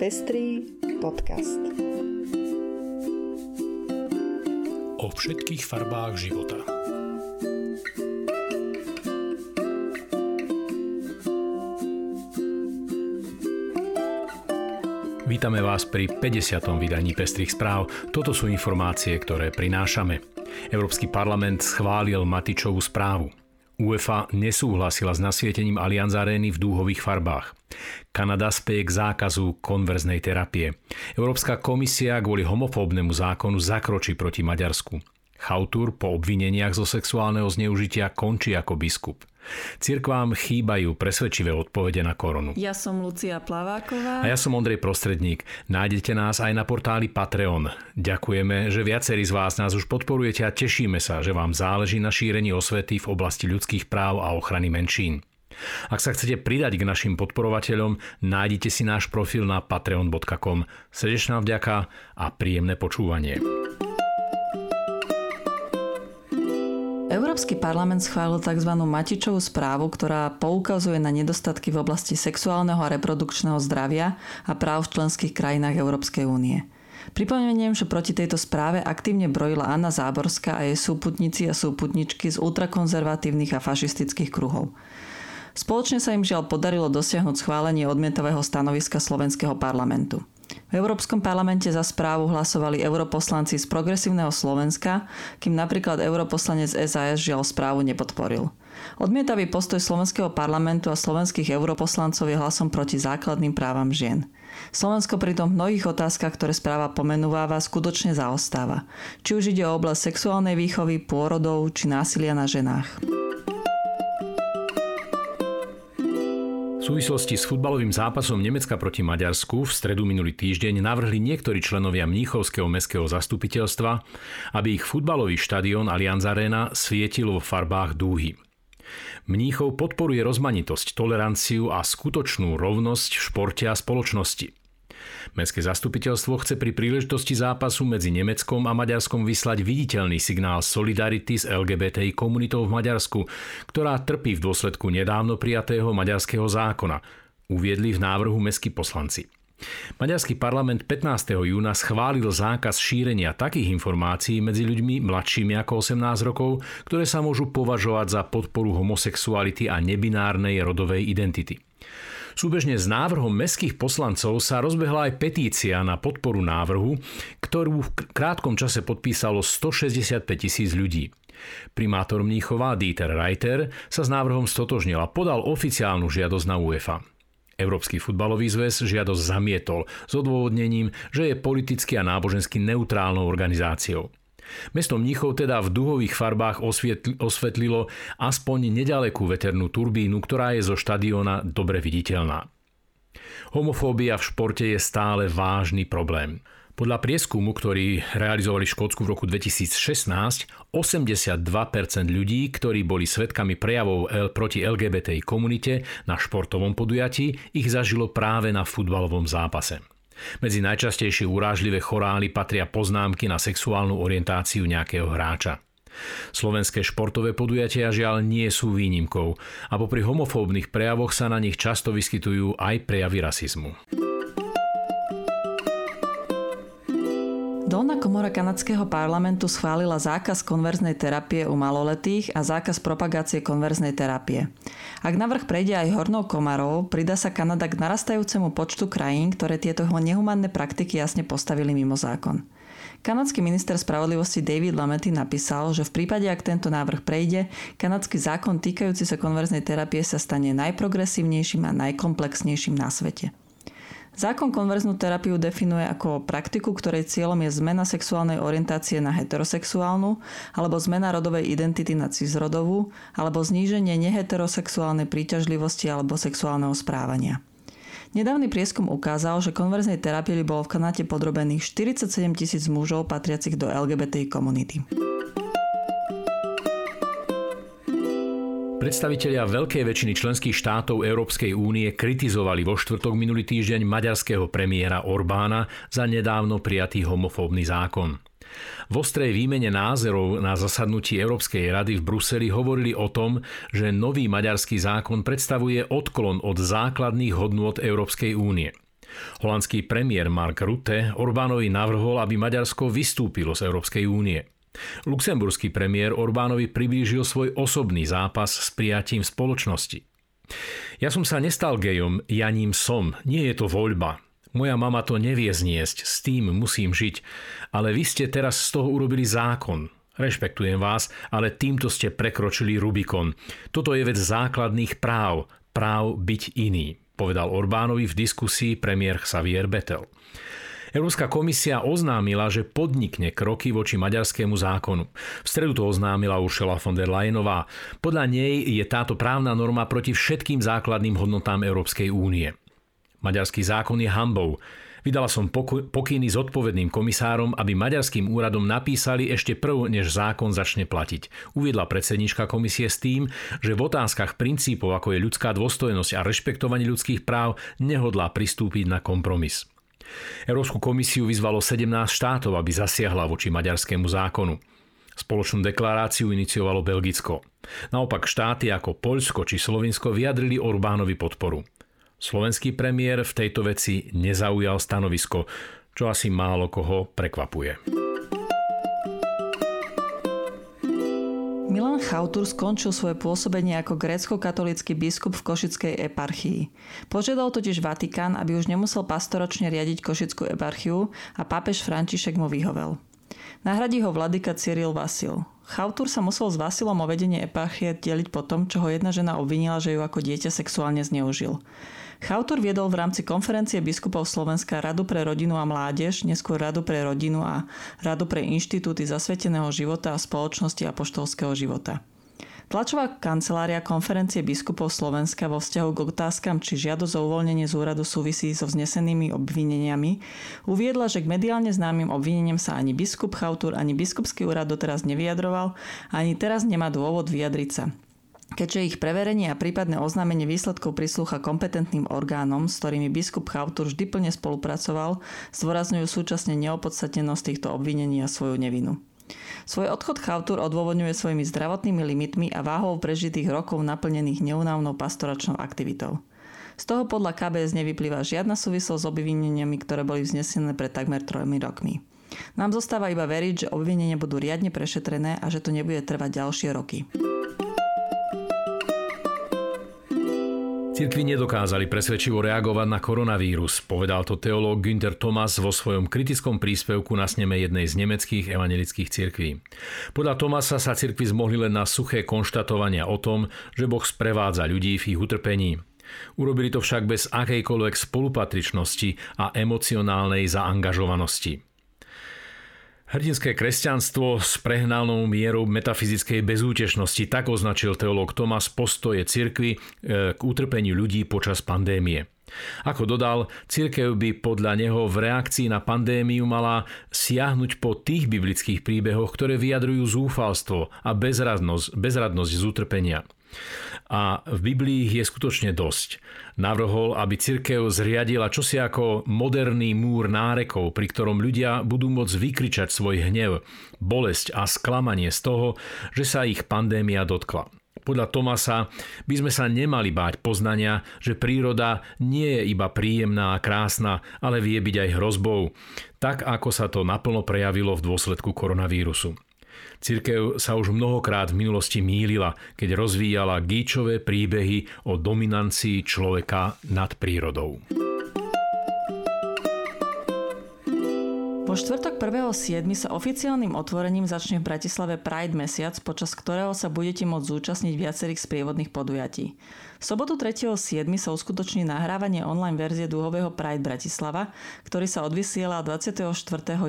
Pestrý podcast. O všetkých farbách života. Vítame vás pri 50. vydaní Pestrých správ. Toto sú informácie, ktoré prinášame. Európsky parlament schválil Matičovú správu. UEFA nesúhlasila s nasvietením Allianz Arény v dúhových farbách. Kanada speje k zákazu konverznej terapie. Európska komisia kvôli homofóbnemu zákonu zakročí proti Maďarsku. Chautur po obvineniach zo sexuálneho zneužitia končí ako biskup. Cirkvám chýbajú presvedčivé odpovede na koronu. Ja som Lucia Plaváková. A ja som Ondrej Prostredník. Nájdete nás aj na portáli Patreon. Ďakujeme, že viacerí z vás nás už podporujete a tešíme sa, že vám záleží na šírení osvety v oblasti ľudských práv a ochrany menšín. Ak sa chcete pridať k našim podporovateľom, nájdete si náš profil na patreon.com. Srdečná vďaka a príjemné počúvanie. Európsky parlament schválil tzv. Matičovú správu, ktorá poukazuje na nedostatky v oblasti sexuálneho a reprodukčného zdravia a práv v členských krajinách Európskej únie. Pripomeniem, že proti tejto správe aktívne brojila Anna Záborská a jej súputníci a súputničky z ultrakonzervatívnych a fašistických kruhov. Spoločne sa im žiaľ podarilo dosiahnuť schválenie odmietavého stanoviska slovenského parlamentu. V Európskom parlamente za správu hlasovali europoslanci z progresívneho Slovenska, kým napríklad europoslanec SAS žiaľ správu nepodporil. Odmietavý postoj slovenského parlamentu a slovenských europoslancov je hlasom proti základným právam žien. Slovensko pritom v mnohých otázkach, ktoré správa pomenúváva, skutočne zaostáva. Či už ide o oblasť sexuálnej výchovy, pôrodov či násilia na ženách. V súvislosti s futbalovým zápasom Nemecka proti Maďarsku v stredu minulý týždeň navrhli niektorí členovia Mníchovského mestského zastupiteľstva, aby ich futbalový štadión Allianz Arena svietil vo farbách dúhy. Mníchov podporuje rozmanitosť, toleranciu a skutočnú rovnosť v športe a spoločnosti. Mestské zastupiteľstvo chce pri príležitosti zápasu medzi Nemeckom a Maďarskom vyslať viditeľný signál solidarity s LGBTI komunitou v Maďarsku, ktorá trpí v dôsledku nedávno prijatého maďarského zákona, uviedli v návrhu mestskí poslanci. Maďarský parlament 15. júna schválil zákaz šírenia takých informácií medzi ľuďmi mladšími ako 18 rokov, ktoré sa môžu považovať za podporu homosexuality a nebinárnej rodovej identity. Súbežne s návrhom mestských poslancov sa rozbehla aj petícia na podporu návrhu, ktorú v krátkom čase podpísalo 165 000 ľudí. Primátor Mníchova Dieter Reiter sa s návrhom stotožnil a podal oficiálnu žiadosť na UEFA. Európsky futbalový zväz žiadosť zamietol s odôvodnením, že je politicky a nábožensky neutrálnou organizáciou. Mesto Mníchov teda v duhových farbách osvetlilo aspoň nedalekú veternú turbínu, ktorá je zo štadióna dobre viditeľná. Homofóbia v športe je stále vážny problém. Podľa prieskumu, ktorý realizovali v Škótsku v roku 2016, 82% ľudí, ktorí boli svedkami prejavov proti LGBTI komunite na športovom podujatí, ich zažilo práve na futbalovom zápase. Medzi najčastejšie urážlivé chorály patria poznámky na sexuálnu orientáciu nejakého hráča. Slovenské športové podujatia žiaľ nie sú výnimkou a popri homofóbnych prejavoch sa na nich často vyskytujú aj prejavy rasizmu. Dolná komora kanadského parlamentu schválila zákaz konverznej terapie u maloletých a zákaz propagácie konverznej terapie. Ak navrh prejde aj hornou komorou, pridá sa Kanada k narastajúcemu počtu krajín, ktoré tieto nehumánne praktiky jasne postavili mimo zákon. Kanadský minister spravodlivosti David Lametti napísal, že v prípade, ak tento návrh prejde, kanadský zákon týkajúci sa konverznej terapie sa stane najprogresívnejším a najkomplexnejším na svete. Zákon konverznú terapiu definuje ako praktiku, ktorej cieľom je zmena sexuálnej orientácie na heterosexuálnu, alebo zmena rodovej identity na cisrodovú, alebo zníženie neheterosexuálnej príťažlivosti alebo sexuálneho správania. Nedávny prieskum ukázal, že konverznej terapii bolo v Kanade podrobených 47 000 mužov patriacich do LGBTI komunity. Predstavitelia veľkej väčšiny členských štátov Európskej únie kritizovali vo štvrtok minulý týždeň maďarského premiéra Orbána za nedávno prijatý homofóbny zákon. V ostrej výmene názorov na zasadnutí Európskej rady v Bruseli hovorili o tom, že nový maďarský zákon predstavuje odklon od základných hodnôt Európskej únie. Holandský premiér Mark Rutte Orbánovi navrhol, aby Maďarsko vystúpilo z Európskej únie. Luxemburský premiér Orbánovi priblížil svoj osobný zápas s prijatím spoločnosti. Ja som sa nestal gejom, ja ním som. Nie je to voľba. Moja mama to nevie zniesť, s tým musím žiť. Ale vy ste teraz z toho urobili zákon. Rešpektujem vás, ale týmto ste prekročili Rubikon. Toto je vec základných práv. Práv byť iný, povedal Orbánovi v diskusii premiér Xavier Bettel. Európska komisia oznámila, že podnikne kroky voči maďarskému zákonu. V stredu to oznámila Ursula von der Leyenová. Podľa nej je táto právna norma proti všetkým základným hodnotám Európskej únie. Maďarský zákon je hanbou. Vydala som pokyny zodpovedným komisárom, aby maďarským úradom napísali ešte prv, než zákon začne platiť. Uviedla predsedníčka komisie s tým, že v otázkach princípov, ako je ľudská dôstojnosť a rešpektovanie ľudských práv, nehodlá pristúpiť na kompromis. Európsku komisiu vyzvalo 17 štátov, aby zasiahla voči maďarskému zákonu. Spoločnú deklaráciu iniciovalo Belgicko. Naopak štáty ako Poľsko či Slovinsko vyjadrili Orbánovi podporu. Slovenský premiér v tejto veci nezaujal stanovisko, čo asi málo koho prekvapuje. Milan Chautur skončil svoje pôsobenie ako grécko-katolícky biskup v košickej eparchii. Požiadal totiž Vatikán, aby už nemusel pastoračne riadiť košickú eparchiu a pápež František mu vyhovel. Nahradí ho vladyka Cyril Vasil. Chautur sa musel s Vasilom o vedenie eparchie deliť po tom, čo ho jedna žena obvinila, že ju ako dieťa sexuálne zneužil. Chautur viedol v rámci Konferencie biskupov Slovenska Radu pre rodinu a mládež, neskôr Radu pre rodinu a Radu pre inštitúty zasveteného života a spoločnosti apoštolského života. Tlačová kancelária Konferencie biskupov Slovenska vo vzťahu k otázkam či žiadosť o uvoľnenie z úradu súvisí so vznesenými obvineniami uviedla, že k mediálne známym obvineniam sa ani biskup Chautur, ani biskupský úrad doteraz nevyjadroval, ani teraz nemá dôvod vyjadriť sa, keďže ich preverenie a prípadné oznámenie výsledkov prislúcha kompetentným orgánom, s ktorými biskup Chautur vždy plne spolupracoval, zdôrazňujú súčasne neopodstatnenosť týchto obvinení a svoju nevinu. Svoj odchod Chautur odôvodňuje svojimi zdravotnými limitmi a váhou prežitých rokov naplnených neúnavnou pastoračnou aktivitou. Z toho podľa KBS nevyplýva žiadna súvislosť s obvineniami, ktoré boli vznesené pred takmer 3 rokmi. Nám zostáva iba veriť, že obvinenia budú riadne prešetrené a že to nebude trvať ďalšie roky. Cirkvi nedokázali presvedčivo reagovať na koronavírus, povedal to teológ Günter Thomas vo svojom kritickom príspevku na sneme jednej z nemeckých evanjelických cirkví. Podľa Thomasa sa cirkvi zmohli len na suché konštatovania o tom, že Boh sprevádza ľudí v ich utrpení. Urobili to však bez akejkoľvek spolupatričnosti a emocionálnej zaangažovanosti. Hrdinské kresťanstvo s prehnanou mierou metafyzickej bezútešnosti, tak označil teológ Thomas postoje cirkvi k utrpeniu ľudí počas pandémie. Ako dodal, cirkev by podľa neho v reakcii na pandémiu mala siahnuť po tých biblických príbehoch, ktoré vyjadrujú zúfalstvo a bezradnosť z utrpenia. A v Biblii je skutočne dosť. Navrhol, aby cirkev zriadila čosi ako moderný múr nárekov, pri ktorom ľudia budú môcť vykričať svoj hnev, bolesť a sklamanie z toho, že sa ich pandémia dotkla. Podľa Thomasa by sme sa nemali báť poznania, že príroda nie je iba príjemná a krásna, ale vie byť aj hrozbou, tak ako sa to naplno prejavilo v dôsledku koronavírusu. Cirkev sa už mnohokrát v minulosti mýlila, keď rozvíjala gíčové príbehy o dominancii človeka nad prírodou. Po štvrtok 1.7. sa oficiálnym otvorením začne v Bratislave Pride mesiac, počas ktorého sa budete môcť zúčastniť viacerých sprievodných podujatí. V sobotu 3.7. sa uskutoční nahrávanie online verzie duhového Pride Bratislava, ktorý sa odvysiela 24.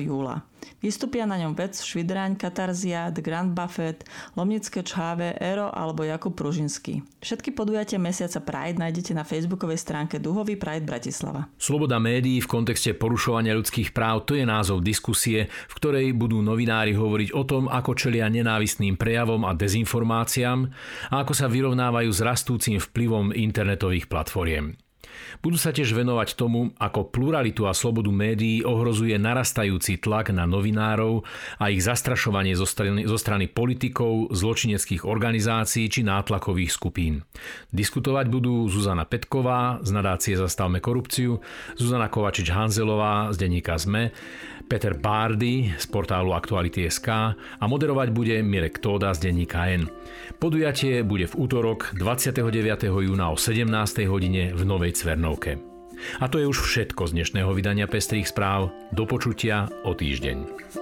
júla. Vystúpia na ňom Vec, Švidraň, Katarzia, The Grand Buffet, Lomnické Čháve, Ero alebo Jakub Pružinský. Všetky podujatia mesiaca Pride nájdete na facebookovej stránke Duhový Pride Bratislava. Sloboda médií v kontexte porušovania ľudských práv, to je názov diskusie, v ktorej budú novinári hovoriť o tom, ako čelia nenávistným prejavom a dezinformáciám a ako sa vyrovnávajú s rastúcim vplyvom internetových platforiem. Budú sa tiež venovať tomu, ako pluralitu a slobodu médií ohrozuje narastajúci tlak na novinárov a ich zastrašovanie zo strany politikov, zločineckých organizácií či nátlakových skupín. Diskutovať budú Zuzana Petková z nadácie Zastavme korupciu, Zuzana Kovačič Hanzelová z denníka SME, Peter Bardy z portálu Aktuality.sk a moderovať bude Mirek Tóda z denníka N. Podujatie bude v útorok 29. júna o 17. hodine v Novej Cvernovke. A to je už všetko z dnešného vydania Pestrých správ. Do počutia o týždeň.